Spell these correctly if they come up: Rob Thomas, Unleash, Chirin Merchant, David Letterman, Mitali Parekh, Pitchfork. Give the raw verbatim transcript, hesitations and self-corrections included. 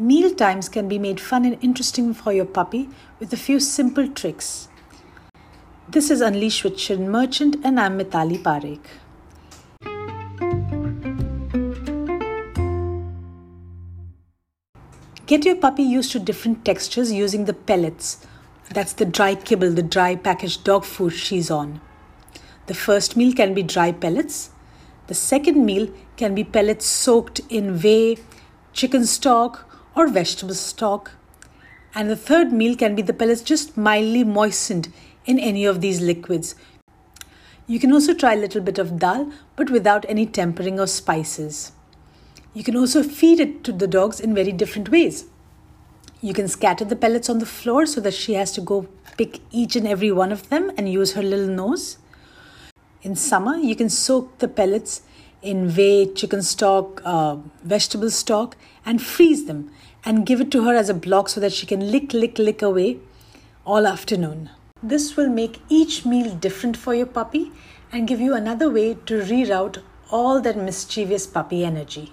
Meal times can be made fun and interesting for your puppy with a few simple tricks. This is Unleash with Chirin Merchant, and I'm Mitali Parekh. Get your puppy used to different textures using the pellets. That's the dry kibble, the dry packaged dog food she's on. The first meal can be dry pellets. The second meal can be pellets soaked in whey, chicken stock, or vegetable stock. And the third meal can be the pellets just mildly moistened in any of these liquids. You can also try a little bit of dal, but without any tempering or spices. You can also feed it to the dogs in very different ways. You can scatter the pellets on the floor so that she has to go pick each and every one of them and use her little nose. In summer, you can soak the pellets in whey, chicken stock, uh, vegetable stock, and freeze them and give it to her as a block so that she can lick, lick, lick away all afternoon. This will make each meal different for your puppy and give you another way to reroute all that mischievous puppy energy.